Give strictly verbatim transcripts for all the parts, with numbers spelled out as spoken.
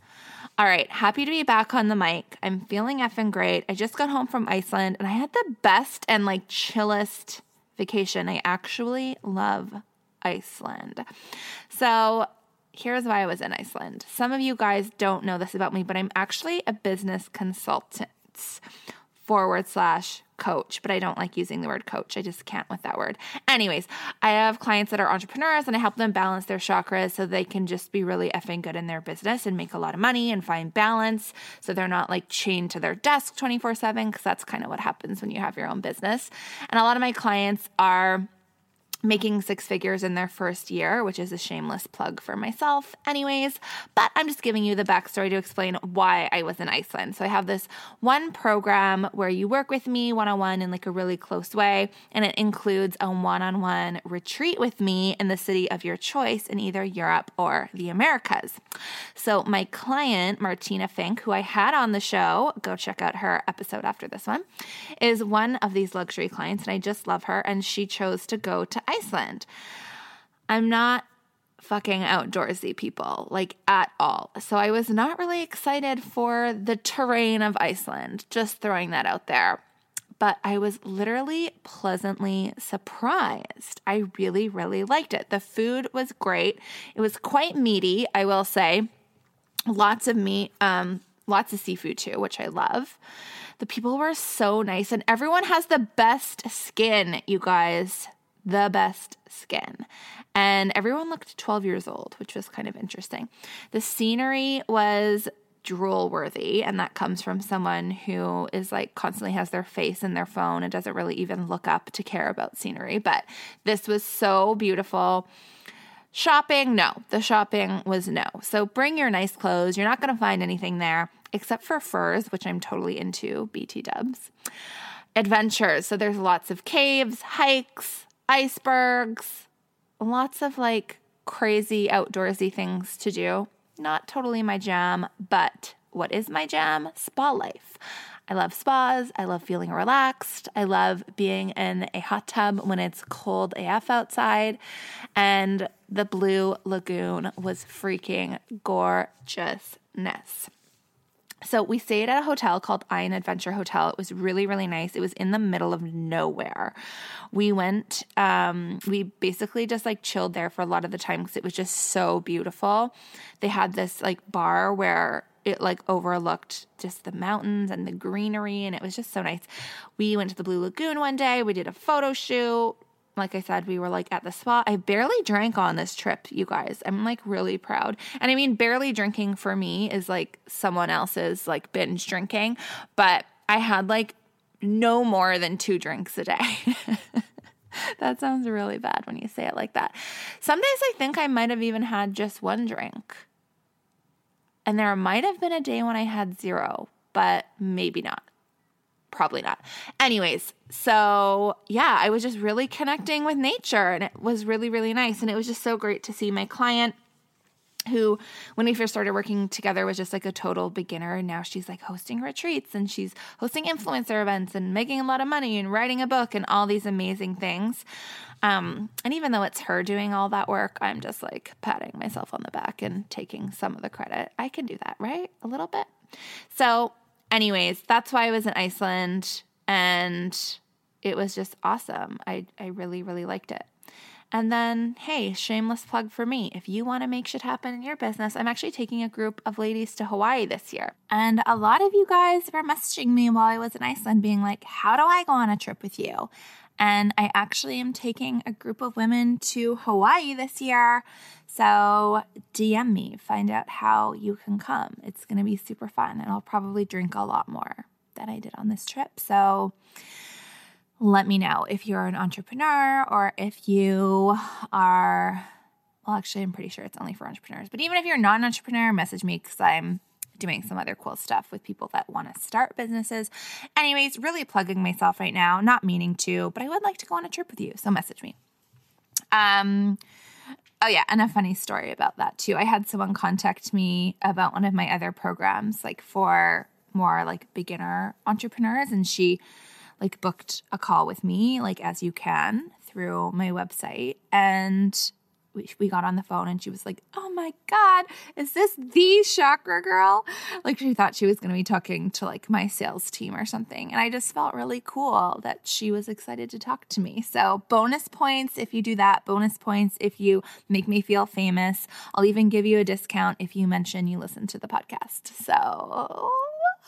All right. Happy to be back on the mic. I'm feeling effing great. I just got home from Iceland, and I had the best and, like, chillest vacation. I actually love Iceland. So here's why I was in Iceland. Some of you guys don't know this about me, but I'm actually a business consultant forward slash coach, but I don't like using the word coach. I just can't with that word. Anyways, I have clients that are entrepreneurs and I help them balance their chakras so they can just be really effing good in their business and make a lot of money and find balance so they're not like chained to their desk twenty-four seven, because that's kind of what happens when you have your own business. And a lot of my clients are making six figures in their first year, which is a shameless plug for myself anyways, but I'm just giving you the backstory to explain why I was in Iceland. So I have this one program where you work with me one-on-one in like a really close way, and it includes a one-on-one retreat with me in the city of your choice in either Europe or the Americas. So my client, Martina Fink, who I had on the show, go check out her episode after this one, is one of these luxury clients, and I just love her, and she chose to go to Iceland. I'm not fucking outdoorsy, people, like at all. So I was not really excited for the terrain of Iceland, just throwing that out there. But I was literally pleasantly surprised. I really, really liked it. The food was great. It was quite meaty, I will say. Lots of meat, um, lots of seafood too, which I love. The people were so nice, and everyone has the best skin, you guys. The best skin. And everyone looked twelve years old, which was kind of interesting. The scenery was drool worthy, and that comes from someone who is like constantly has their face in their phone and doesn't really even look up to care about scenery. But this was so beautiful. Shopping, no. The shopping was no. So bring your nice clothes. You're not going to find anything there except for furs, which I'm totally into, B T dubs. Adventures. So there's lots of caves, hikes, icebergs, lots of like crazy outdoorsy things to do. Not totally my jam, but what is my jam? Spa life. I love spas. I love feeling relaxed. I love being in a hot tub when it's cold A F outside. And the Blue Lagoon was freaking gorgeousness. So we stayed at a hotel called Ion Adventure Hotel. It was really, really nice. It was in the middle of nowhere. We went, um, we basically just like chilled there for a lot of the time because it was just so beautiful. They had this like bar where it like overlooked just the mountains and the greenery, and it was just so nice. We went to the Blue Lagoon one day. We did a photo shoot. Like I said, we were like at the spa. I barely drank on this trip, you guys. I'm like really proud. And I mean, barely drinking for me is like someone else's like binge drinking, but I had like no more than two drinks a day. That sounds really bad when you say it like that. Some days I think I might have even had just one drink. And there might have been a day when I had zero, but maybe not. Probably not. Anyways, so yeah, I was just really connecting with nature, and it was really, really nice. And it was just so great to see my client, who when we first started working together was just like a total beginner. And now she's like hosting retreats, and she's hosting influencer events and making a lot of money and writing a book and all these amazing things. Um, and even though it's her doing all that work, I'm just like patting myself on the back and taking some of the credit. I can do that, right? A little bit. So anyways, that's why I was in Iceland, and it was just awesome. I, I really, really liked it. And then, hey, shameless plug for me. If you want to make shit happen in your business, I'm actually taking a group of ladies to Hawaii this year. And a lot of you guys were messaging me while I was in Iceland being like, how do I go on a trip with you? And I actually am taking a group of women to Hawaii this year. So D M me, find out how you can come. It's going to be super fun, and I'll probably drink a lot more than I did on this trip. So let me know if you're an entrepreneur or if you are, well, actually, I'm pretty sure it's only for entrepreneurs. But even if you're not an entrepreneur, message me because I'm doing some other cool stuff with people that want to start businesses. Anyways, really plugging myself right now, not meaning to, but I would like to go on a trip with you. So message me. Um, oh yeah. And a funny story about that too. I had someone contact me about one of my other programs, like for more like beginner entrepreneurs. And she like booked a call with me, like as you can through my website. And we got on the phone, and she was like, oh my God, is this the Chakra Girl? Like she thought she was going to be talking to like my sales team or something. And I just felt really cool that she was excited to talk to me. So bonus points if you do that, bonus points if you make me feel famous. I'll even give you a discount if you mention you listen to the podcast. So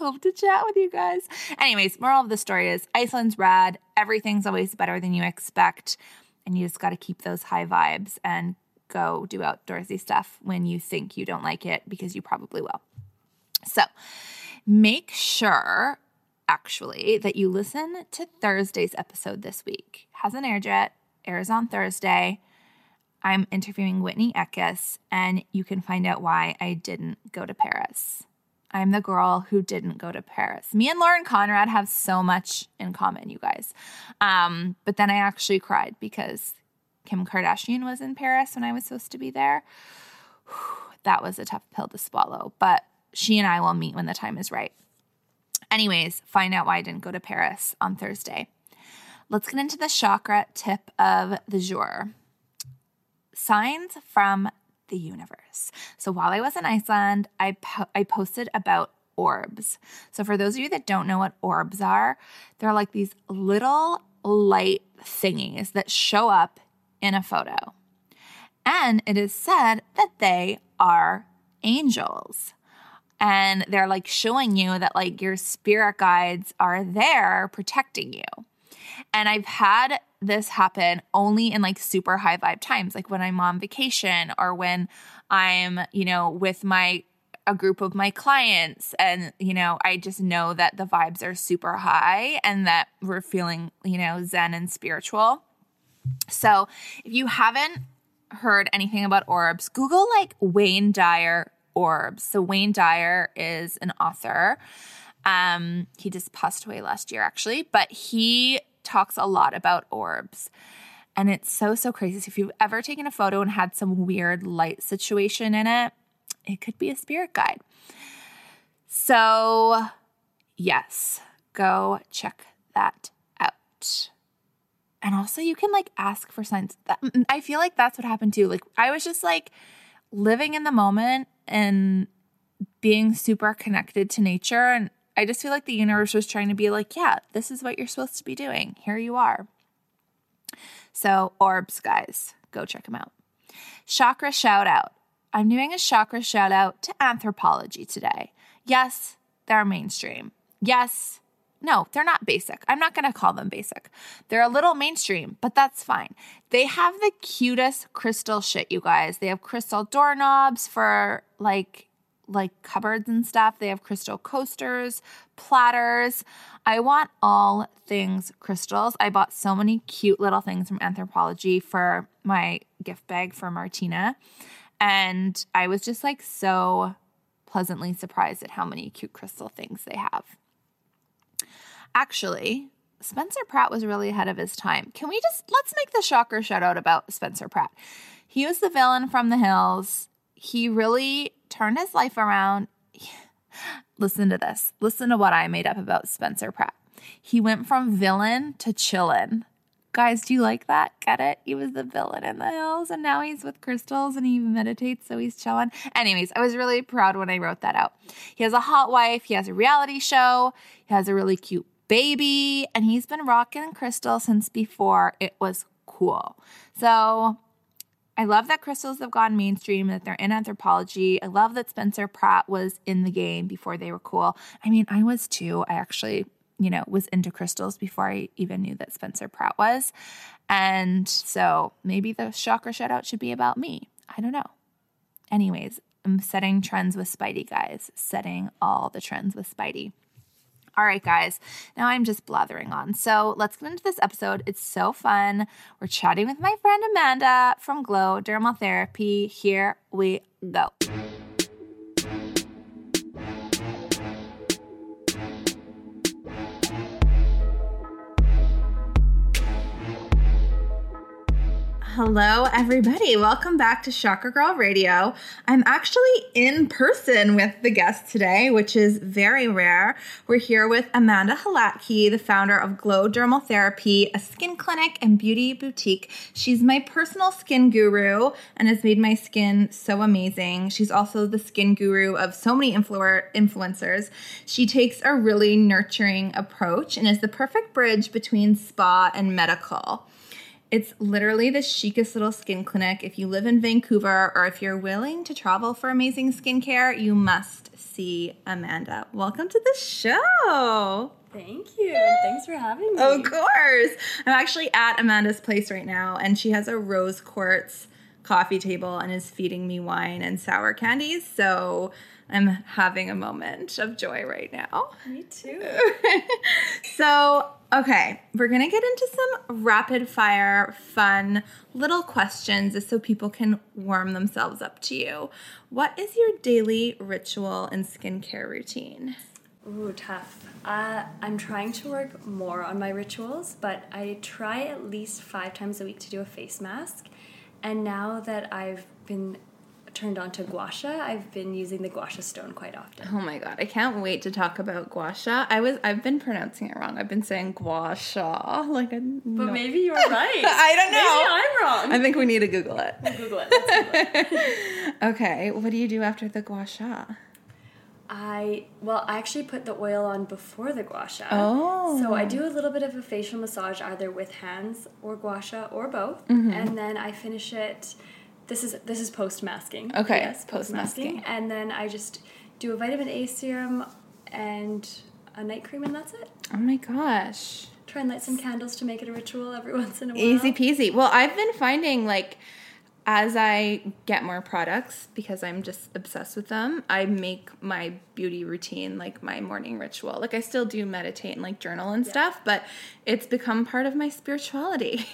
hope to chat with you guys. Anyways, moral of the story is Iceland's rad. Everything's always better than you expect. And you just got to keep those high vibes and go do outdoorsy stuff when you think you don't like it, because you probably will. So make sure, actually, that you listen to Thursday's episode this week. Hasn't aired yet. Airs on Thursday. I'm interviewing Whitney Eckes, and you can find out why I didn't go to Paris. I'm the girl who didn't go to Paris. Me and Lauren Conrad have so much in common, you guys. Um, but then I actually cried because Kim Kardashian was in Paris when I was supposed to be there. Whew, that was a tough pill to swallow, but she and I will meet when the time is right. Anyways, find out why I didn't go to Paris on Thursday. Let's get into the chakra tip of the jour. Signs from the universe. So while I was in Iceland, I po- I posted about orbs. So for those of you that don't know what orbs are, they're like these little light thingies that show up in a photo. And it is said that they are angels. And they're like showing you that like your spirit guides are there protecting you. And I've had this happen only in like super high vibe times, like when I'm on vacation or when I'm, you know, with my a group of my clients, and, you know, I just know that the vibes are super high and that we're feeling, you know, zen and spiritual. So if you haven't heard anything about orbs, Google like Wayne Dyer orbs. So Wayne Dyer is an author. Um, he just passed away last year actually, but he talks a lot about orbs, and it's so, so crazy. So if you've ever taken a photo and had some weird light situation in it, it could be a spirit guide. So yes, go check that out. And also you can like ask for signs. That, I feel like that's what happened too. Like I was just like living in the moment and being super connected to nature, and I just feel like the universe was trying to be like, yeah, this is what you're supposed to be doing. Here you are. So orbs, guys, go check them out. Chakra shout out. I'm doing a chakra shout out to Anthropologie today. Yes, they're mainstream. Yes. No, they're not basic. I'm not going to call them basic. They're a little mainstream, but that's fine. They have the cutest crystal shit, you guys. They have crystal doorknobs for like like cupboards and stuff. They have crystal coasters, platters. I want all things crystals. I bought so many cute little things from Anthropologie for my gift bag for Martina. And I was just like so pleasantly surprised at how many cute crystal things they have. Actually, Spencer Pratt was really ahead of his time. Can we just, let's make the shocker shout out about Spencer Pratt. He was the villain from The Hills. He really turned his life around. Listen to this. Listen to what I made up about Spencer Pratt. He went from villain to chillin'. Guys, do you like that? Get it? He was the villain in The Hills, and now he's with crystals, and he meditates, so he's chillin'. Anyways, I was really proud when I wrote that out. He has a hot wife. He has a reality show. He has a really cute baby, and he's been rocking crystal since before it was cool. So I love that crystals have gone mainstream, that they're in Anthropologie. I love that Spencer Pratt was in the game before they were cool. I mean, I was too. I actually, you know, was into crystals before I even knew that Spencer Pratt was. And so maybe the chakra shout out should be about me. I don't know. Anyways, I'm setting trends with Spidey, guys. Setting all the trends with Spidey. All right, guys, now I'm just blathering on. So let's get into this episode. It's so fun. We're chatting with my friend Amanda from Glow Dermal Therapy. Here we go. Hello, everybody. Welcome back to Chakra Girl Radio. I'm actually in person with the guest today, which is very rare. We're here with Amanda Halatki, the founder of Glow Dermal Therapy, a skin clinic and beauty boutique. She's my personal skin guru and has made my skin so amazing. She's also the skin guru of so many influ- influencers. She takes a really nurturing approach and is the perfect bridge between spa and medical. It's literally the chicest little skin clinic. If you live in Vancouver or if you're willing to travel for amazing skincare, you must see Amanda. Welcome to the show. Thank you. Thanks for having me. Of course. I'm actually at Amanda's place right now, and she has a rose quartz coffee table and is feeding me wine and sour candies. So I'm having a moment of joy right now. Me too. So, okay, we're going to get into some rapid fire, fun little questions just so people can warm themselves up to you. What is your daily ritual and skincare routine? Ooh, tough. Uh, I'm trying to work more on my rituals, but I try at least five times a week to do a face mask. And now that I've been turned on to gua sha, I've been using the gua sha stone quite often. Oh my god, I can't wait to talk about gua sha. I was, I've been pronouncing it wrong. I've been saying gua sha, like I. But no. Maybe you're right. I don't know. Maybe I'm wrong. I think we need to Google it. We'll Google it. Let's Google it. Okay, what do you do after the gua sha? I, well, I actually put the oil on before the gua sha. Oh. So I do a little bit of a facial massage either with hands or gua sha or both. Mm-hmm. And then I finish it. This is this is post-masking. Okay. Yes, post-masking. post-masking. And then I just do a vitamin A serum and a night cream, and that's it. Oh my gosh. Try and light some candles to make it a ritual every once in a while. Easy peasy. Well, I've been finding, like, as I get more products, because I'm just obsessed with them, I make my beauty routine like my morning ritual. Like, I still do meditate and like journal and yeah. stuff, but it's become part of my spirituality.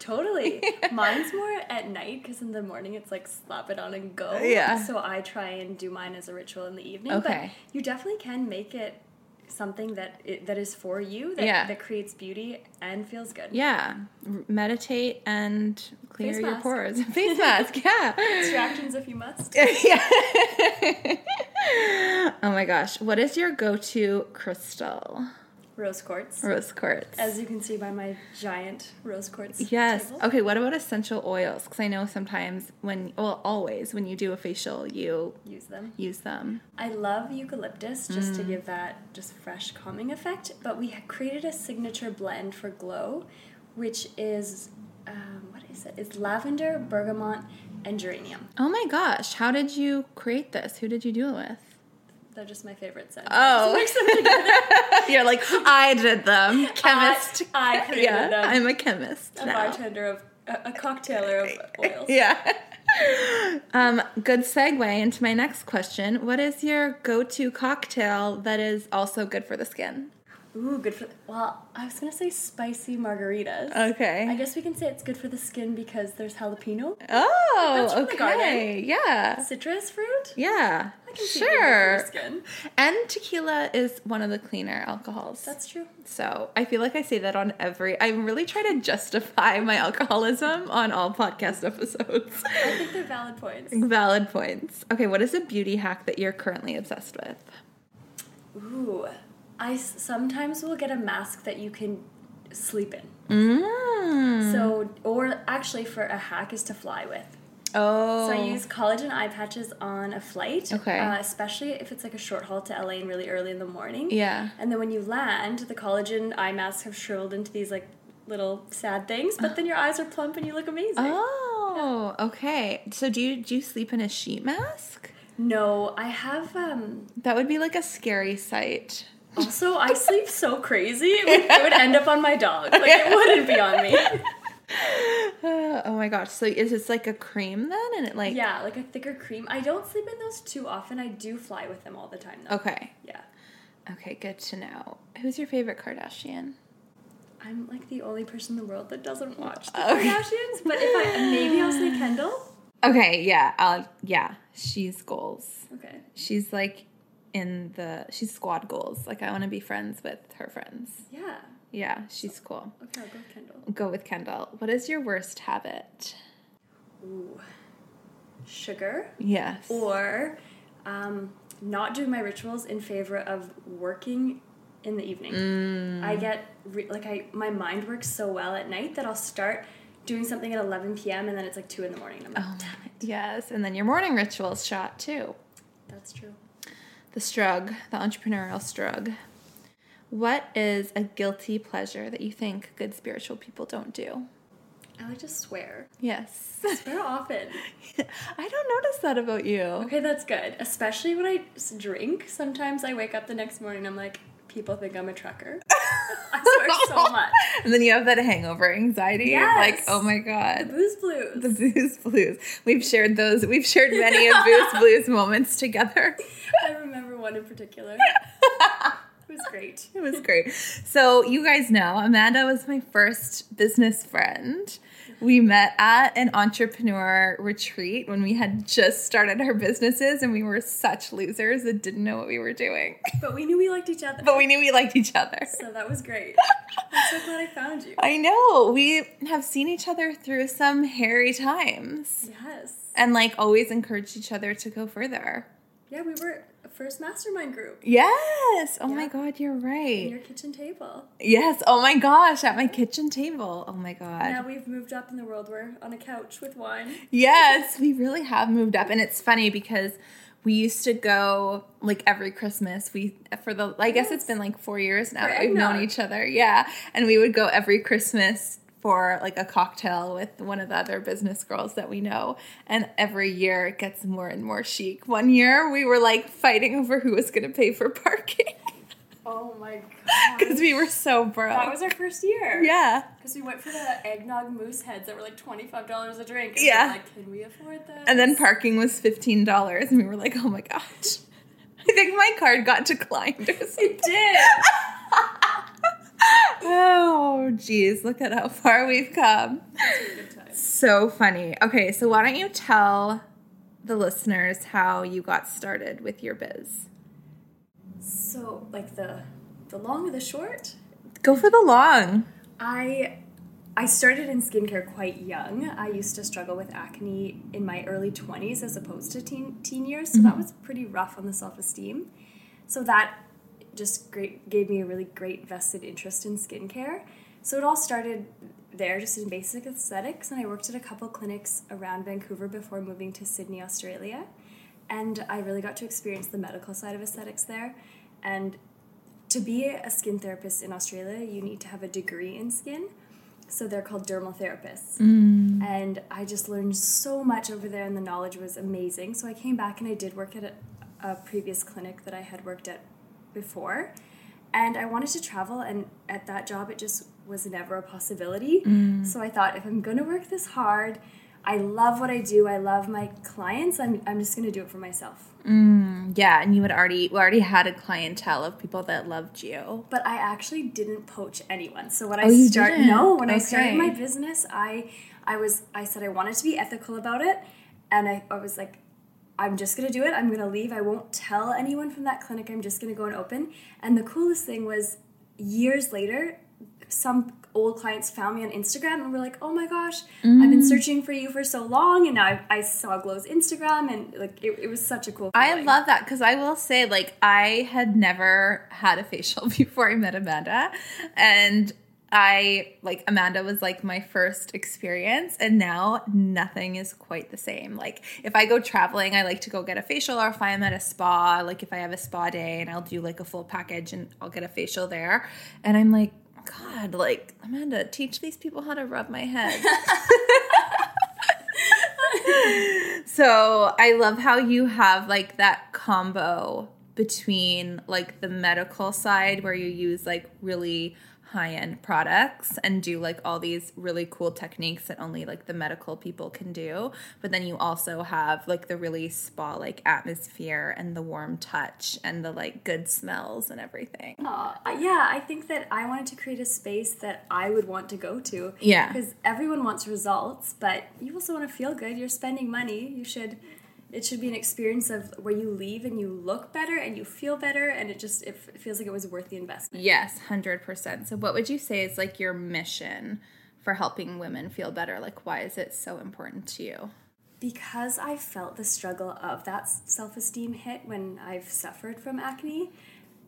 Totally. Mine's more at night, because in the morning it's like slap it on and go. Yeah. So I try and do mine as a ritual in the evening. Okay. But you definitely can make it something that it, that is for you, that, yeah. that creates beauty and feels good. Yeah. Meditate and clear Face your mask. pores. Face mask, yeah. Distractions if you must. Yeah. Oh my gosh. What is your go-to crystal? Rose quartz. Rose quartz. As you can see by my giant rose quartz Yes. table. Okay, what about essential oils? Because I know sometimes when, well, always when you do a facial, you use them. Use them. I love eucalyptus just mm. to give that just fresh calming effect. But we created a signature blend for Glow, which is, um, what is it? It's lavender, bergamot, and geranium. Oh my gosh. How did you create this? Who did you do it with? They're just my favorite scent. Oh. I just mix them together. You're like, I did them. Chemist. I, I created yeah, them. I'm a chemist A now. bartender, of, a, a cocktailer of oils. Yeah. um, good segue into my next question. What is your go-to cocktail that is also good for the skin? Ooh, good for, well, I was going to say spicy margaritas. Okay. I guess we can say it's good for the skin because there's jalapeno. Oh, that's from okay. the garden. Yeah. Citrus fruit? Yeah. I can see sure. Good for your skin. And tequila is one of the cleaner alcohols. That's true. So I feel like I say that on every, I really try to justify my alcoholism on all podcast episodes. I think they're valid points. Valid points. Okay, what is a beauty hack that you're currently obsessed with? Ooh. I sometimes will get a mask that you can sleep in. Mm. So, or actually for a hack is to fly with. Oh. So I use collagen eye patches on a flight. Okay. Uh, especially if it's like a short haul to L A and really early in the morning. Yeah. And then when you land, the collagen eye masks have shriveled into these like little sad things, but then your eyes are plump and you look amazing. Oh, yeah. Okay. So do you, do you sleep in a sheet mask? No, I have... Um, that would be like a scary sight. Also, I sleep so crazy, it would, it would end up on my dog. Like, it wouldn't be on me. Uh, oh my gosh. So is this like a cream then? And it like Yeah, like a thicker cream. I don't sleep in those too often. I do fly with them all the time though. Okay. Yeah. Okay, good to know. Who's your favorite Kardashian? I'm like the only person in the world that doesn't watch the okay. Kardashians, but if I maybe I'll say Kendall. Okay, yeah. I'll yeah. She's goals. Okay. She's like in the she's squad goals. Like, I want to be friends with her friends. Yeah. Yeah, she's cool. Okay, I'll go with Kendall. Go with Kendall. What is your worst habit? Ooh. Sugar. Yes. Or um, not doing my rituals in favor of working in the evening. Mm. I get, re- like, I my mind works so well at night that I'll start doing something at eleven p.m. and then it's like two in the morning. And I'm like, oh, damn it. Yes, and then your morning ritual's shot too. That's true. The strug, the entrepreneurial strug. What is a guilty pleasure that you think good spiritual people don't do? I like to swear. Yes. Swear often. I don't notice that about you. Okay, that's good. Especially when I drink. Sometimes I wake up the next morning and I'm like, people think I'm a trucker. I swear so much. And then you have that hangover anxiety. Yes. Like, oh my God. The booze blues. The booze blues. We've shared those. We've shared many of booze blues moments together. I remember one in particular. It was great. It was great. So you guys know, Amanda was my first business friend. We met at an entrepreneur retreat when we had just started our businesses, and we were such losers that didn't know what we were doing. But we knew we liked each other. But we knew we liked each other. So that was great. I'm so glad I found you. I know. We have seen each other through some hairy times. Yes. And, like, always encouraged each other to go further. Yeah, we were... First mastermind group. Yes. Oh yeah. My God, you're right. At your kitchen table. Yes. Oh my gosh, at my kitchen table. Oh my God. Now we've moved up in the world. We're on a couch with wine. Yes, we really have moved up. And it's funny because we used to go like every Christmas. We for the I guess yes. It's been like four years now that we've known each other. Yeah. And we would go every Christmas for like a cocktail with one of the other business girls that we know. And every year it gets more and more chic. One year we were like fighting over who was going to pay for parking. Oh my God. Because we were so broke. That was our first year. Yeah. Because we went for the eggnog moose heads that were like twenty-five dollars a drink. And yeah. We were like, can we afford that? And then parking was fifteen dollars. And we were like, oh my gosh. I think my card got declined or something. It did. Oh, geez, look at how far we've come. That's a good time. So funny. Okay, so why don't you tell the listeners how you got started with your biz? So, like the the long or the short? Go for the long. I I started in skincare quite young. I used to struggle with acne in my early twenties as opposed to teen, teen years, so mm-hmm. that was pretty rough on the self-esteem. So that... just great, gave me a really great vested interest in skincare. So it all started there, just in basic aesthetics, and I worked at a couple clinics around Vancouver before moving to Sydney, Australia, and I really got to experience the medical side of aesthetics there. And to be a skin therapist in Australia, you need to have a degree in skin, so they're called dermal therapists. Mm. And I just learned so much over there, and the knowledge was amazing. So I came back and I did work at a, a previous clinic that I had worked at before, and I wanted to travel, and at that job it just was never a possibility. Mm. So I thought, if I'm gonna work this hard, I love what I do, I love my clients, I'm I'm just gonna do it for myself. Mm, yeah, and you had already well, already had a clientele of people that loved you. But I actually didn't poach anyone. So when oh, I start didn't? no, when okay. I started my business, I I was I said I wanted to be ethical about it, and I, I was like, I'm just going to do it. I'm going to leave. I won't tell anyone from that clinic. I'm just going to go and open. And the coolest thing was, years later, some old clients found me on Instagram and were like, oh my gosh, mm. I've been searching for you for so long. And now I, I saw Glow's Instagram, and like it, it was such a cool feeling. I love that, because I will say, like, I had never had a facial before I met Amanda. And I, like, Amanda was, like, my first experience, and now nothing is quite the same. Like, if I go traveling, I like to go get a facial, or if I'm at a spa, like, if I have a spa day, and I'll do, like, a full package, and I'll get a facial there, and I'm like, God, like, Amanda, teach these people how to rub my head. So I love how you have, like, that combo between, like, the medical side, where you use, like, really high-end products and do like all these really cool techniques that only like the medical people can do, but then you also have like the really spa like atmosphere and the warm touch and the like good smells and everything. Uh, yeah, I think that I wanted to create a space that I would want to go to. Yeah, because everyone wants results, but you also want to feel good. You're spending money. You should It should be an experience of where you leave and you look better and you feel better, and it just it feels like it was worth the investment. Yes, one hundred percent. So what would you say is like your mission for helping women feel better? Like, why is it so important to you? Because I felt the struggle of that self-esteem hit when I've suffered from acne,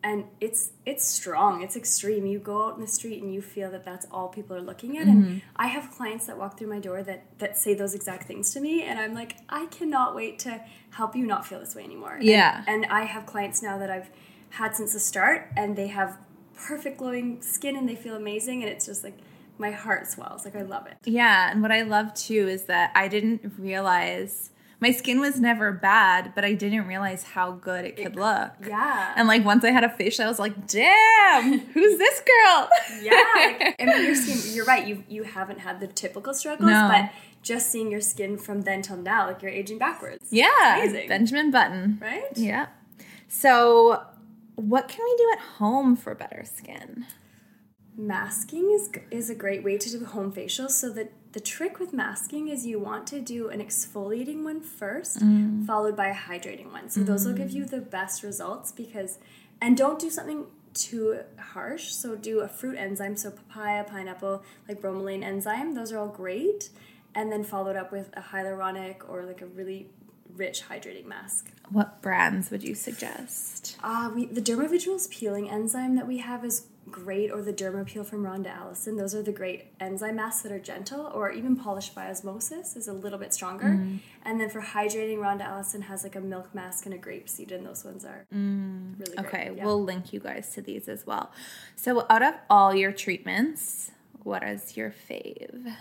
and it's it's strong. It's extreme. You go out in the street and you feel that that's all people are looking at. Mm-hmm. And I have clients that walk through my door that, that say those exact things to me. And I'm like, I cannot wait to help you not feel this way anymore. Yeah. And, and I have clients now that I've had since the start, and they have perfect glowing skin and they feel amazing. And it's just like, my heart swells. Like, I love it. Yeah, and what I love, too, is that I didn't realize... my skin was never bad, but I didn't realize how good it could it, look. Yeah. And, like, once I had a facial, I was like, damn, who's this girl? Yeah. Like, I mean, your skin, you're right. You you haven't had the typical struggles, no. but just seeing your skin from then till now, like, you're aging backwards. Yeah. Amazing. Benjamin Button. Right? Yeah. So what can we do at home for better skin? Masking is is a great way to do home facials. So the, the trick with masking is you want to do an exfoliating one first, mm. followed by a hydrating one. So mm. those will give you the best results because, and don't do something too harsh. So do a fruit enzyme, so papaya, pineapple, like bromelain enzyme. Those are all great. And then follow it up with a hyaluronic or like a really rich hydrating mask. What brands would you suggest? Uh, we the Dermaviduals peeling enzyme that we have is great, or the Derma Peel from Rhonda Allison. Those are the great enzyme masks that are gentle, or even Polished by Osmosis is a little bit stronger. Mm. And then for hydrating, Rhonda Allison has like a milk mask and a grape seed, and those ones are mm. really great. Okay, yeah. We'll link you guys to these as well. So out of all your treatments, what is your fave?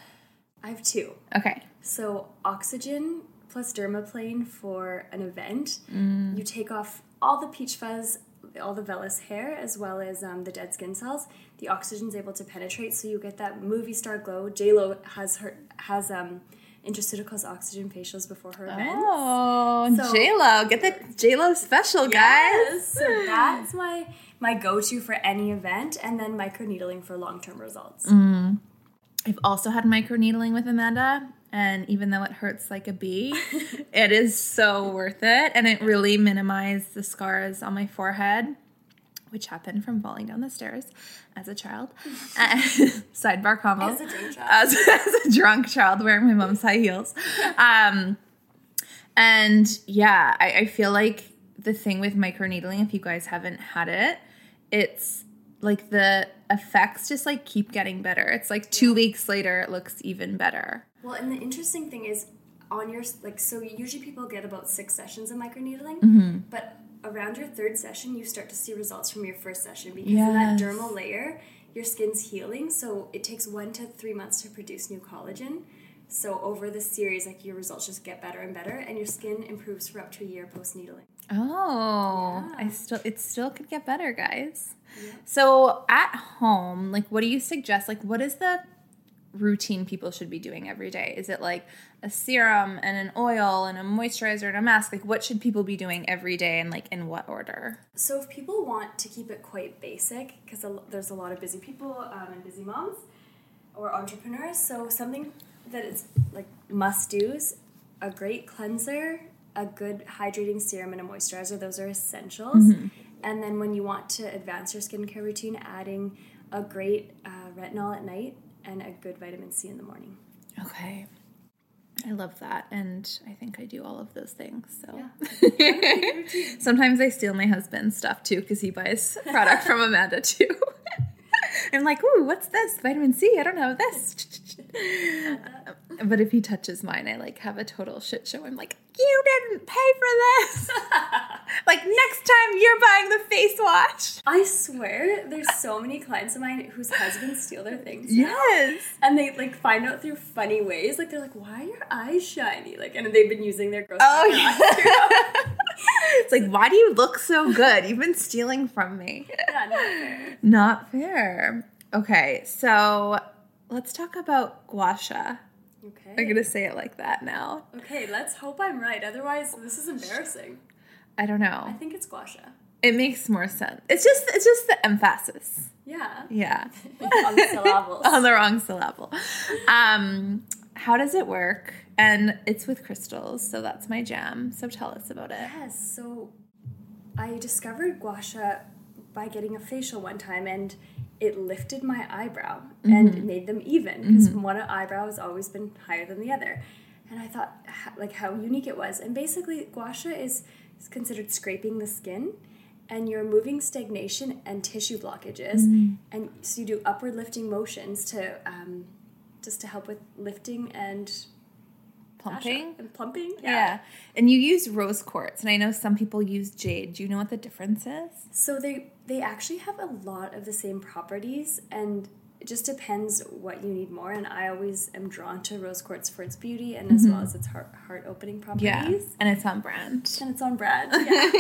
I have two. Okay. So Oxygen plus Dermaplane for an event. Mm. You take off all the peach fuzz, all the vellus hair, as well as um, the dead skin cells. The oxygen's able to penetrate, so you get that movie star glow. J-Lo has her has um Intraceuticals oxygen facials before her event. Oh, so, J-Lo. Get the J-Lo special, guys. Yes, so that's my, my go-to for any event, and then microneedling for long-term results. Mm. I've also had microneedling with Amanda, and even though it hurts like a bee, it is so worth it. And it really minimized the scars on my forehead, which happened from falling down the stairs as a child. Sidebar combo. As a drunk child. As, as a drunk child wearing my mom's high heels. Um, and yeah, I, I feel like the thing with microneedling, if you guys haven't had it, it's like the effects just like keep getting better. It's like two weeks later, it looks even better. Well, and the interesting thing is on your, like, so usually people get about six sessions of microneedling, mm-hmm. but around your third session, you start to see results from your first session because yes. of that dermal layer, your skin's healing. So it takes one to three months to produce new collagen. So over the series, like, your results just get better and better, and your skin improves for up to a year post-needling. Oh, yeah. I still it still could get better, guys. Yeah. So at home, like, what do you suggest? Like, what is the routine people should be doing every day? Is it like a serum and an oil and a moisturizer and a mask? Like, what should people be doing every day, and like in what order? So if people want to keep it quite basic, because there's a lot of busy people um, and busy moms or entrepreneurs, so something that it's like must-dos, a great cleanser, a good hydrating serum, and a moisturizer. Those are essentials. Mm-hmm. And then when you want to advance your skincare routine, adding a great uh, retinol at night and a good vitamin C in the morning. Okay. I love that. And I think I do all of those things. So yeah. Sometimes I steal my husband's stuff too, because he buys product from Amanda too. I'm like, ooh, what's this? Vitamin C? I don't know this. But if he touches mine, I like have a total shit show. I'm like, you didn't pay for this. Like, next time you're buying the face wash. I swear there's so many clients of mine whose husbands steal their things. Yes. Now, and they like find out through funny ways. Like, they're like, why are your eyes shiny? Like, and they've been using their grocery. Oh, yeah. It's like, why do you look so good? You've been stealing from me. Yeah, not fair. Not fair. Okay, so let's talk about gua sha. Okay. I'm going to say it like that now. Okay, let's hope I'm right. Otherwise, this is embarrassing. I don't know. I think it's gua sha. It makes more sense. It's just it's just the emphasis. Yeah. Yeah. On the syllables. On the wrong syllable. Um, how does it work? And it's with crystals, so that's my jam. So tell us about it. Yes, so I discovered gua sha by getting a facial one time, and it lifted my eyebrow mm-hmm. and made them even because mm-hmm. one eyebrow has always been higher than the other. And I thought, like, how unique it was. And basically, gua sha is considered scraping the skin, and you're removing stagnation and tissue blockages. Mm-hmm. And so you do upward lifting motions to um, just to help with lifting and... Plumping? And plumping, yeah. yeah. And you use rose quartz, and I know some people use jade. Do you know what the difference is? So they, they actually have a lot of the same properties, and it just depends what you need more. And I always am drawn to rose quartz for its beauty and as mm-hmm. well as its heart heart opening properties. Yeah. And it's on brand. And it's on brand. Yeah.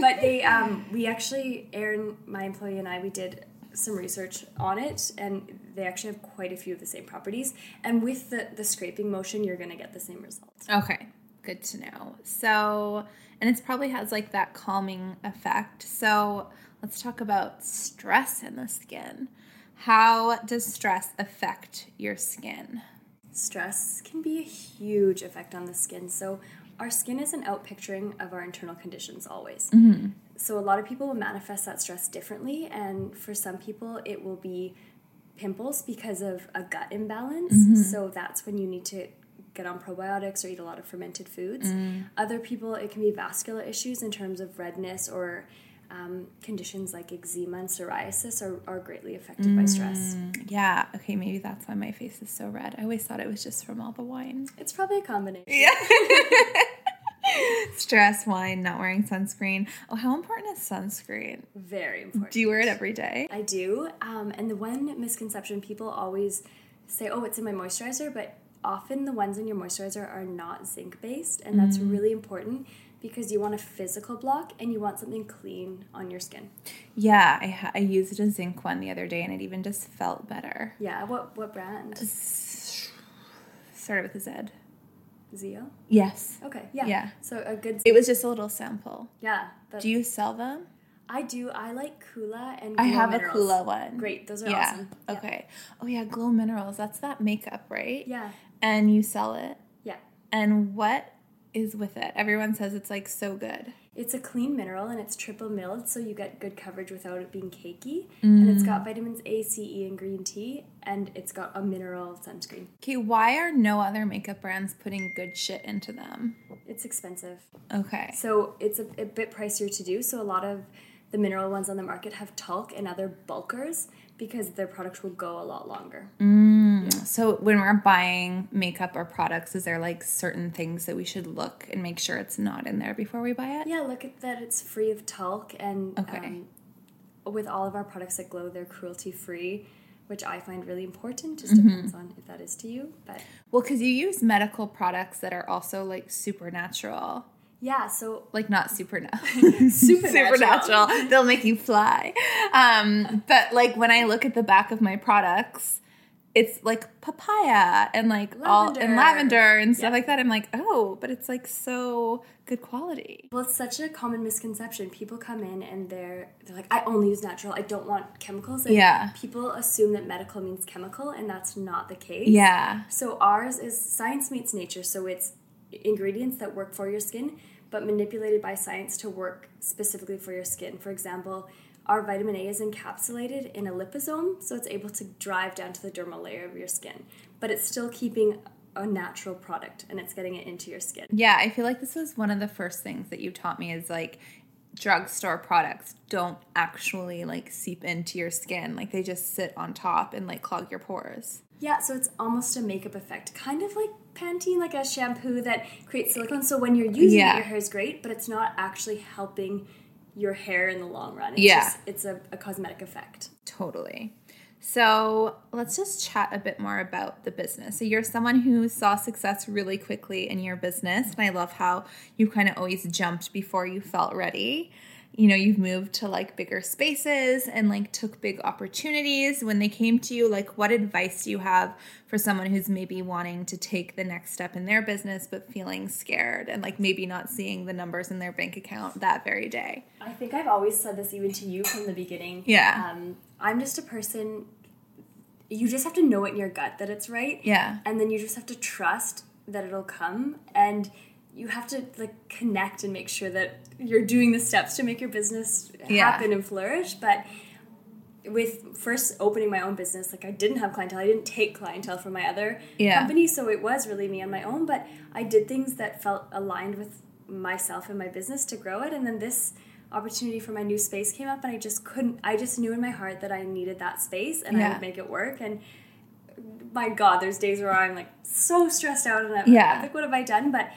But they um we actually, Erin, my employee, and I, we did some research on it, and they actually have quite a few of the same properties. And with the, the scraping motion, you're going to get the same result. Okay, good to know. So, and it probably has like that calming effect. So let's talk about stress in the skin. How does stress affect your skin? Stress can be a huge effect on the skin. So our skin is an outpicturing of our internal conditions always. Mm-hmm. So a lot of people will manifest that stress differently, and for some people it will be pimples because of a gut imbalance. Mm-hmm. So that's when you need to get on probiotics or eat a lot of fermented foods. Mm. Other people, it can be vascular issues in terms of redness, or um, conditions like eczema and psoriasis are, are greatly affected mm. by stress. Yeah. Okay, maybe that's why my face is so red. I always thought it was just from all the wine. It's probably a combination. Yeah. Stress, wine, not wearing sunscreen. Oh, how important is sunscreen? Very important. Do you wear it every day? I do. Um, and the one misconception, people always say, oh, it's in my moisturizer, but often the ones in your moisturizer are not zinc-based, and that's mm. really important because you want a physical block and you want something clean on your skin. Yeah, I, ha- I used a zinc one the other day, and it even just felt better. Yeah, what, what brand? Started with a Z. Zeo? Yes. Okay, yeah. yeah. So a good... It was just a little sample. Yeah. Do you sell them? I do. I like Kula and Glow I have minerals. A Kula one. Great. Those are yeah. awesome. Yeah. Okay. Oh, yeah, Glow Minerals. That's that makeup, right? Yeah. And you sell it? Yeah. And what is with it? Everyone says it's, like, so good. It's a clean mineral, and it's triple milled, so you get good coverage without it being cakey. Mm. And it's got vitamins A, C, E, and green tea, and it's got a mineral sunscreen. Okay, why are no other makeup brands putting good shit into them? It's expensive. Okay. So it's a, a bit pricier to do, so a lot of the mineral ones on the market have talc and other bulkers because their products will go a lot longer. Mm. Yeah. So when we're buying makeup or products, is there like certain things that we should look and make sure it's not in there before we buy it? Yeah, look at that. It's free of talc, and okay. um, with all of our products that Glow, they're cruelty-free, which I find really important. Just mm-hmm. depends on if that is to you. But well, because you use medical products that are also like supernatural. Yeah, so... Like, not super... supernatural. Supernatural. They'll make you fly. Um, but, like, when I look at the back of my products, it's, like, papaya and, like, lavender. all and lavender and stuff yeah. like that. I'm like, oh, but it's, like, so good quality. Well, it's such a common misconception. People come in and they're, they're like, I only use natural. I don't want chemicals. And yeah. people assume that medical means chemical, and that's not the case. Yeah. So ours is science meets nature, so it's ingredients that work for your skin but manipulated by science to work specifically for your skin. For example, our vitamin A is encapsulated in a liposome, so it's able to drive down to the dermal layer of your skin, but it's still keeping a natural product and it's getting it into your skin. Yeah, I feel like this was one of the first things that you taught me is like drugstore products don't actually like seep into your skin. Like they just sit on top and like clog your pores. Yeah, so it's almost a makeup effect, kind of like Pantene, like a shampoo that creates silicone. So when you're using yeah. it, your hair is great, but it's not actually helping your hair in the long run. It's yeah. just, it's a, a cosmetic effect. Totally. So let's just chat a bit more about the business. So you're someone who saw success really quickly in your business, and I love how you kind of always jumped before you felt ready. You know, you've moved to like bigger spaces and like took big opportunities when they came to you. Like, what advice do you have for someone who's maybe wanting to take the next step in their business, but feeling scared and like maybe not seeing the numbers in their bank account that very day? I think I've always said this even to you from the beginning. Yeah. Um, I'm just a person, you just have to know it in your gut that it's right. Yeah. And then you just have to trust that it'll come, and you have to like connect and make sure that you're doing the steps to make your business happen yeah. and flourish. But with first opening my own business, like I didn't have clientele. I didn't take clientele from my other yeah. company. So it was really me on my own, but I did things that felt aligned with myself and my business to grow it. And then this opportunity for my new space came up, and I just couldn't, I just knew in my heart that I needed that space, and yeah. I would make it work. And my God, there's days where I'm like so stressed out and I'm yeah. like, what have I done? But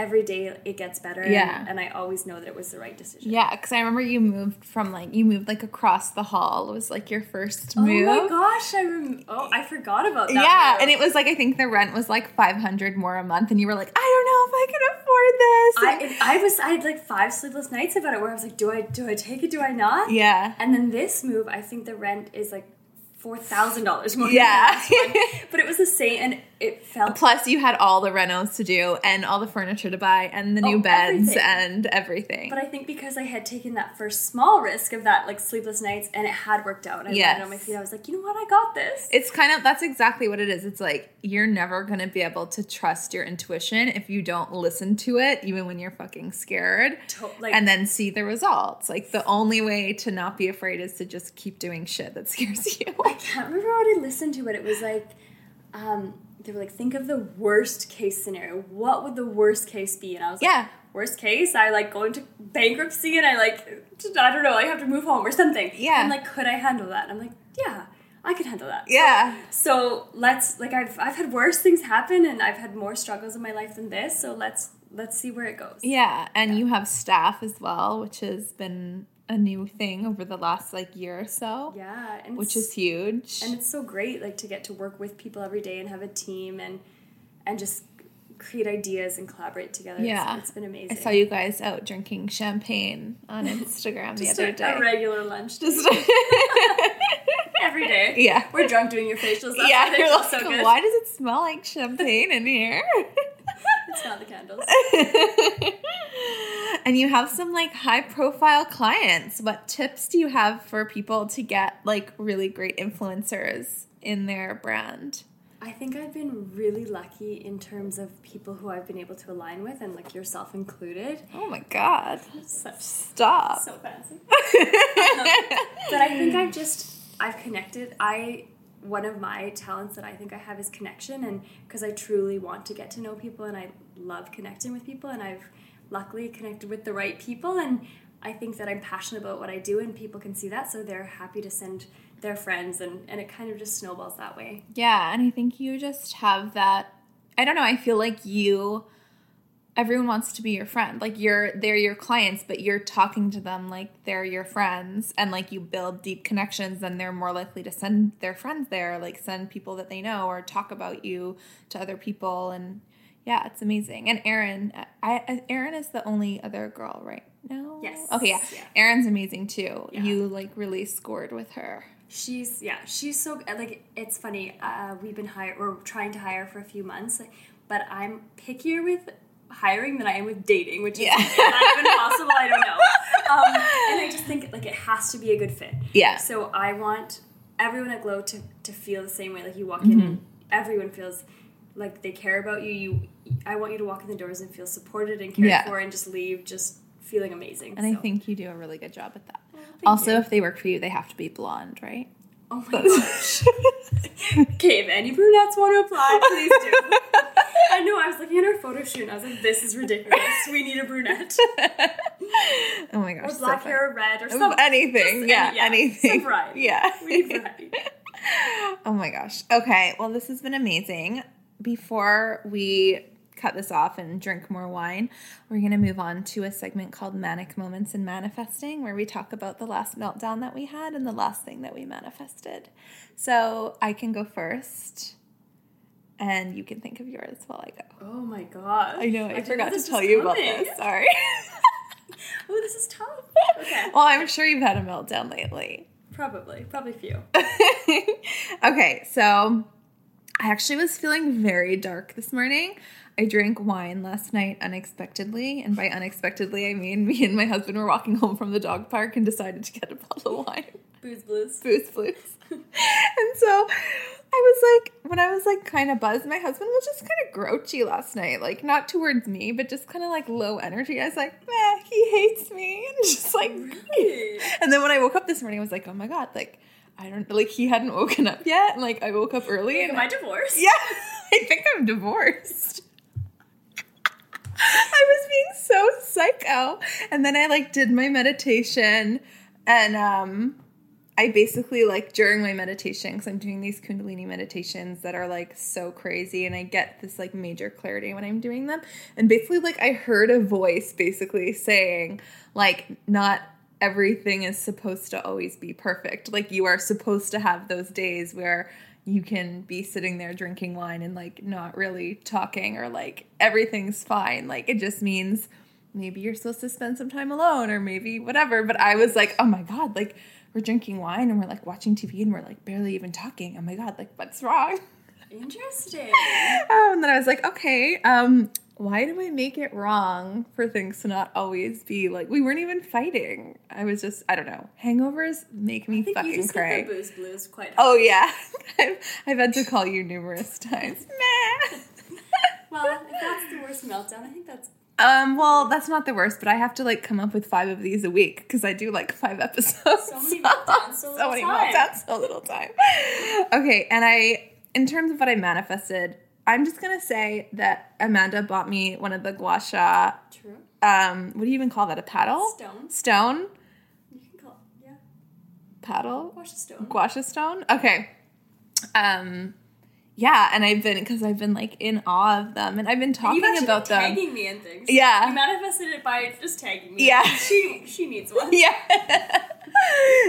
every day it gets better. Yeah. And, and I always know that it was the right decision. Yeah, because I remember you moved from, like, you moved, like, across the hall. It was, like, your first move. Oh, my gosh. I rem- Oh, I forgot about that. Yeah, move. And it was, like, I think the rent was, like, five hundred dollars more a month. And you were like, I don't know if I can afford this. I, I was, I had, like, five sleepless nights about it where I was like, do I, do I take it? Do I not? Yeah. And then this move, I think the rent is, like, four thousand dollars more. Yeah. Than the last one. But it was the same, and it felt... Plus, you had all the renos to do, and all the furniture to buy, and the new oh, beds, everything. and everything. But I think because I had taken that first small risk of that, like, sleepless nights, and it had worked out, and yes. I landed on my feet, I was like, you know what, I got this. It's kind of... That's exactly what it is. It's like, you're never going to be able to trust your intuition if you don't listen to it, even when you're fucking scared, to- like, and then see the results. Like, the only way to not be afraid is to just keep doing shit that scares you. I can't remember what I listened to, but it was like, um, they were like, think of the worst case scenario. What would the worst case be? And I was yeah. like, worst case, I like go into bankruptcy and I like, just, I don't know, I have to move home or something. Yeah. And like, could I handle that? And I'm like, yeah, I could handle that. Yeah. So, so let's, like I've, I've had worse things happen and I've had more struggles in my life than this. So let's, let's see where it goes. Yeah. And yeah. you have staff as well, which has been a new thing over the last like year or so. Yeah. And which is huge. And it's so great like to get to work with people every day and have a team and and just create ideas and collaborate together. Yeah. It's, it's been amazing. I saw you guys out drinking champagne on Instagram the other a, day. A regular lunch. Just every day. Yeah. We're drunk doing your facials. That's yeah. You're like, so good. Why does it smell like champagne in here? It's not the candles. And you have some, like, high-profile clients. What tips do you have for people to get, like, really great influencers in their brand? I think I've been really lucky in terms of people who I've been able to align with and, like, yourself included. Oh, my God. Such Stop. So fancy. um, but I think I've just, I've connected. I... One of my talents that I think I have is connection, and because I truly want to get to know people and I love connecting with people, and I've luckily connected with the right people, and I think that I'm passionate about what I do and people can see that, so they're happy to send their friends, and, and it kind of just snowballs that way. Yeah, and I think you just have that, I don't know, I feel like you... Everyone wants to be your friend. Like, you're, they're your clients, but you're talking to them like they're your friends. And, like, you build deep connections, and they're more likely to send their friends there, like, send people that they know or talk about you to other people. And, yeah, it's amazing. And Erin, I, Erin is the only other girl right now? Yes. Okay, yeah. yeah. Erin's amazing, too. Yeah. You, like, really scored with her. She's, yeah, she's so, like, it's funny. Uh, we've been hired, we're trying to hire for a few months, but I'm pickier with hiring than I am with dating, which is yeah. not even possible, I don't know. Um, and I just think, like, it has to be a good fit. Yeah. So I want everyone at Glow to, to feel the same way. Like, you walk mm-hmm. in and everyone feels like they care about you. You, I want you to walk in the doors and feel supported and cared yeah. for, and just leave just feeling amazing. And so. I think you do a really good job at that. Well, also, you. If they work for you, they have to be blonde, right? Oh, my gosh. Okay, if any brunettes want to apply, please do. I know, I was looking at our photo shoot, and I was like, this is ridiculous. We need a brunette. Oh, my gosh. Or black so hair, or red, or something. Anything. Yeah, any, yeah, anything. Some variety. Yeah. We need variety. Oh, my gosh. Okay, well, this has been amazing. Before we cut this off and drink more wine, we're going to move on to a segment called Manic Moments in Manifesting, where we talk about the last meltdown that we had and the last thing that we manifested. So I can go first, and you can think of yours while I go. Oh my God. I know, I, I forgot to tell you about this. Sorry. Oh, this is tough. Okay. Well, I'm sure you've had a meltdown lately. Probably. Probably a few. Okay, so I actually was feeling very dark this morning. I drank wine last night unexpectedly, and by unexpectedly, I mean me and my husband were walking home from the dog park and decided to get a bottle of wine. Booze blues. Booze blues. And so I was like, when I was like kind of buzzed, my husband was just kind of grouchy last night, like not towards me, but just kind of like low energy. I was like, meh, he hates me. And just like, really? And then when I woke up this morning, I was like, oh my God, like, I don't, like, he hadn't woken up yet. And like, I woke up early. Like, and am I, I divorced? Yeah, I think I'm divorced. I was being so psycho. And then I like did my meditation and, um, I basically, like, during my meditation, because I'm doing these Kundalini meditations that are, like, so crazy, and I get this, like, major clarity when I'm doing them, and basically, like, I heard a voice basically saying, like, not everything is supposed to always be perfect. Like, you are supposed to have those days where you can be sitting there drinking wine and, like, not really talking, or, like, everything's fine. Like, it just means maybe you're supposed to spend some time alone, or maybe whatever, but I was like, oh, my God, like, we're drinking wine and we're, like, watching T V and we're, like, barely even talking. Oh, my God, like, what's wrong? Interesting. um, and then I was like, okay, um, why do I make it wrong for things to not always be, like, we weren't even fighting. I was just, I don't know. Hangovers make me fucking cry. I think you just get the booze blues quite often. Oh, yeah. I've, I've had to call you numerous times. Well, if that's the worst meltdown, I think that's... Um, well, that's not the worst, but I have to, like, come up with five of these a week because I do, like, five episodes. So many meltdowns, so little time. So many meltdowns, so little time. Okay, and I, in terms of what I manifested, I'm just going to say that Amanda bought me one of the gua sha. True. Um, what do you even call that, a paddle? Stone. Stone? You can call it, yeah. Paddle? Gua sha stone. Gua sha stone? Okay. Um... Yeah, and I've been, because I've been, like, in awe of them, and I've been talking about them. You've actually been tagging me in things. Yeah. You manifested it by just tagging me. Yeah. She, she needs one. Yeah.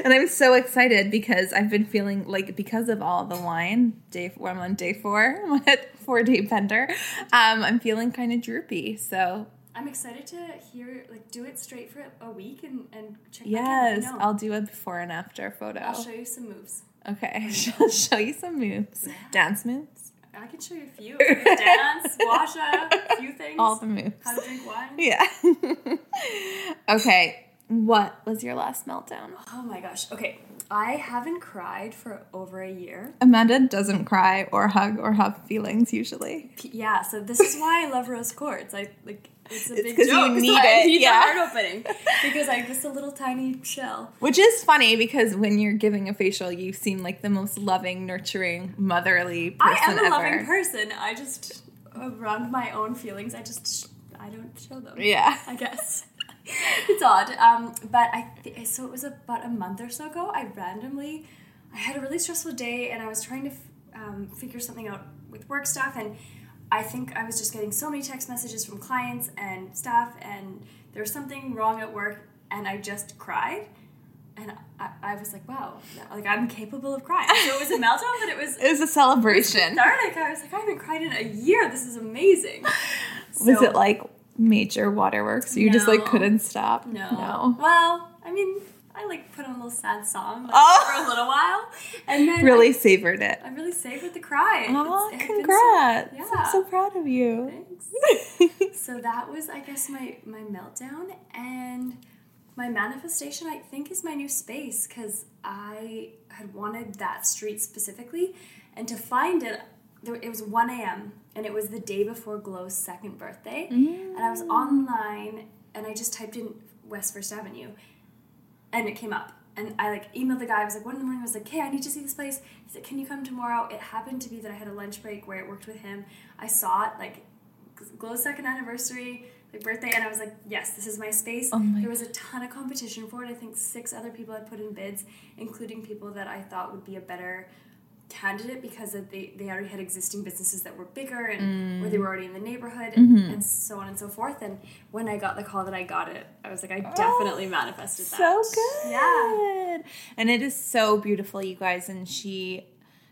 And I'm so excited because I've been feeling, like, because of all the wine, day, I'm on day four, I'm on a four-day bender, um, I'm feeling kind of droopy, so... I'm excited to hear, like, do it straight for a week and, and check back out. Yes, I'll do a before and after photo. I'll show you some moves. Okay, she'll show you some moves. Yeah. Dance moves? I can show you a few. Dance, wash up, a few things. All the moves. How to drink wine. Yeah. Okay, what was your last meltdown? Oh my gosh. Okay, I haven't cried for over a year. Amanda doesn't cry or hug or have feelings usually. Yeah, so this is why I love rose quartz. I, like... It's a big joke. You need it. I need yeah. the heart opening because I'm just a little tiny shell. Which is funny because when you're giving a facial, you seem like the most loving, nurturing, motherly person ever. I am a ever. loving person. I just, around my own feelings, I just, I don't show them. Yeah. I guess. It's odd. Um, but I, th- so it was about a month or so ago, I randomly, I had a really stressful day and I was trying to f- um, figure something out with work stuff, and I think I was just getting so many text messages from clients and staff, and there was something wrong at work, and I just cried. And I, I was like, wow, like, I'm capable of crying. So it was a meltdown, but it was... It was a celebration. Cathartic. I was like, I haven't cried in a year. This is amazing. So, was it, like, major waterworks? You no, just, like, couldn't stop? No. no. Well, I mean... I, like, put on a little sad song like, oh. for a little while. And then really I, savored it. I really savored the cry. Oh, it's, congrats. So, yeah. I'm so proud of you. Thanks. So that was, I guess, my, my meltdown. And my manifestation, I think, is my new space, because I had wanted that street specifically. And to find it, there, it was one a.m. and it was the day before Glow's second birthday. Mm. And I was online, and I just typed in West First Avenue. And it came up. And I, like, emailed the guy. I was like, one in the morning, I was like, hey, I need to see this place. He said, can you come tomorrow? It happened to be that I had a lunch break where I worked with him. I saw it, like, Glow's second anniversary, like, birthday. And I was like, yes, this is my space. Oh my there was a ton of competition for it. I think six other people had put in bids, including people that I thought would be a better candidate because of the, they already had existing businesses that were bigger and mm. where they were already in the neighborhood and, mm-hmm. and so on and so forth. And when I got the call that I got it, I was like, I definitely oh, manifested that. So good. Yeah. And it is so beautiful, you guys. And she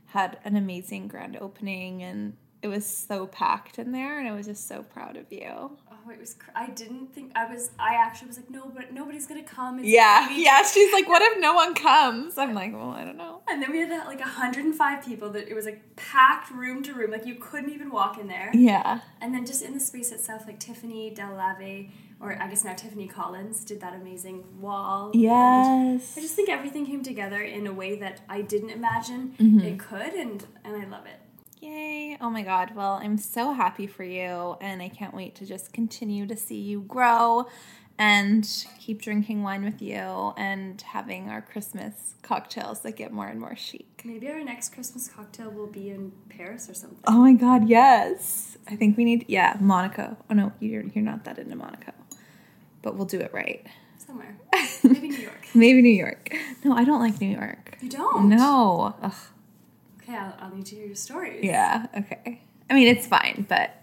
had an amazing grand opening, and it was so packed in there, and I was just so proud of you. Oh, it was, cr- I didn't think, I was, I actually was like, no, but nobody's going to come. It's yeah, crazy. Yeah, she's like, what if no one comes? I'm like, well, I don't know. And then we had like one hundred five people that it was like packed room to room, like you couldn't even walk in there. Yeah. And then just in the space itself, like Tiffany Del Lave, or I guess now Tiffany Collins, did that amazing wall. Yes. And I just think everything came together in a way that I didn't imagine mm-hmm. it could, and, and I love it. Yay. Oh my God. Well, I'm so happy for you, and I can't wait to just continue to see you grow and keep drinking wine with you and having our Christmas cocktails that get more and more chic. Maybe our next Christmas cocktail will be in Paris or something. Oh my God, yes. I think we need, yeah, Monaco. Oh no, you're, you're not that into Monaco, but we'll do it right. Somewhere. Maybe New York. Maybe New York. No, I don't like New York. You don't? No. Ugh. Okay, I'll, I'll need to hear your stories. Yeah, okay. I mean, it's fine, but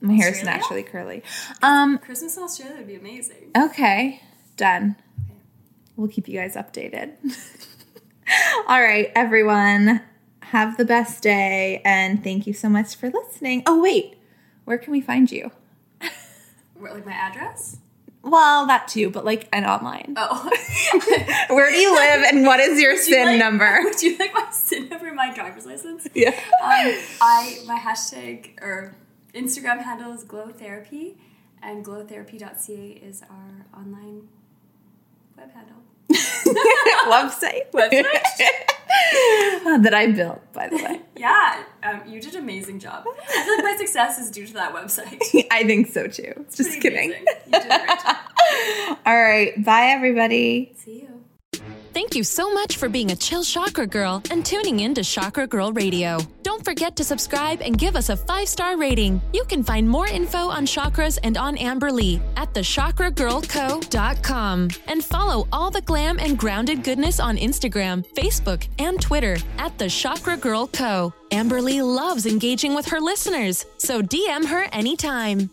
my hair is naturally curly. Um, Christmas in Australia would be amazing. Okay, done. Okay. We'll keep you guys updated. All right, everyone. Have the best day, and thank you so much for listening. Oh, wait. Where can we find you? Where, like my address? Well, that too, but like and online. Oh. Where do you live and what is your sin like, number? Would you like my sin number, my driver's license? Yeah. Um, I my hashtag or Instagram handle is Glow Therapy, and glow therapy dot c a is our online web handle. Website? Website? That I built, by the way. Yeah, um, you did an amazing job. I feel like my success is due to that website. I think so too. It's Just kidding. Amazing. You did a great job. All right. Bye, everybody. See you. Thank you so much for being a chill Chakra Girl and tuning in to Chakra Girl Radio. Don't forget to subscribe and give us a five-star rating. You can find more info on chakras and on Amberly at the chakra girl co dot com. And follow all the glam and grounded goodness on Instagram, Facebook, and Twitter at the Chakra Girl Co. Amberly loves engaging with her listeners, so D M her anytime.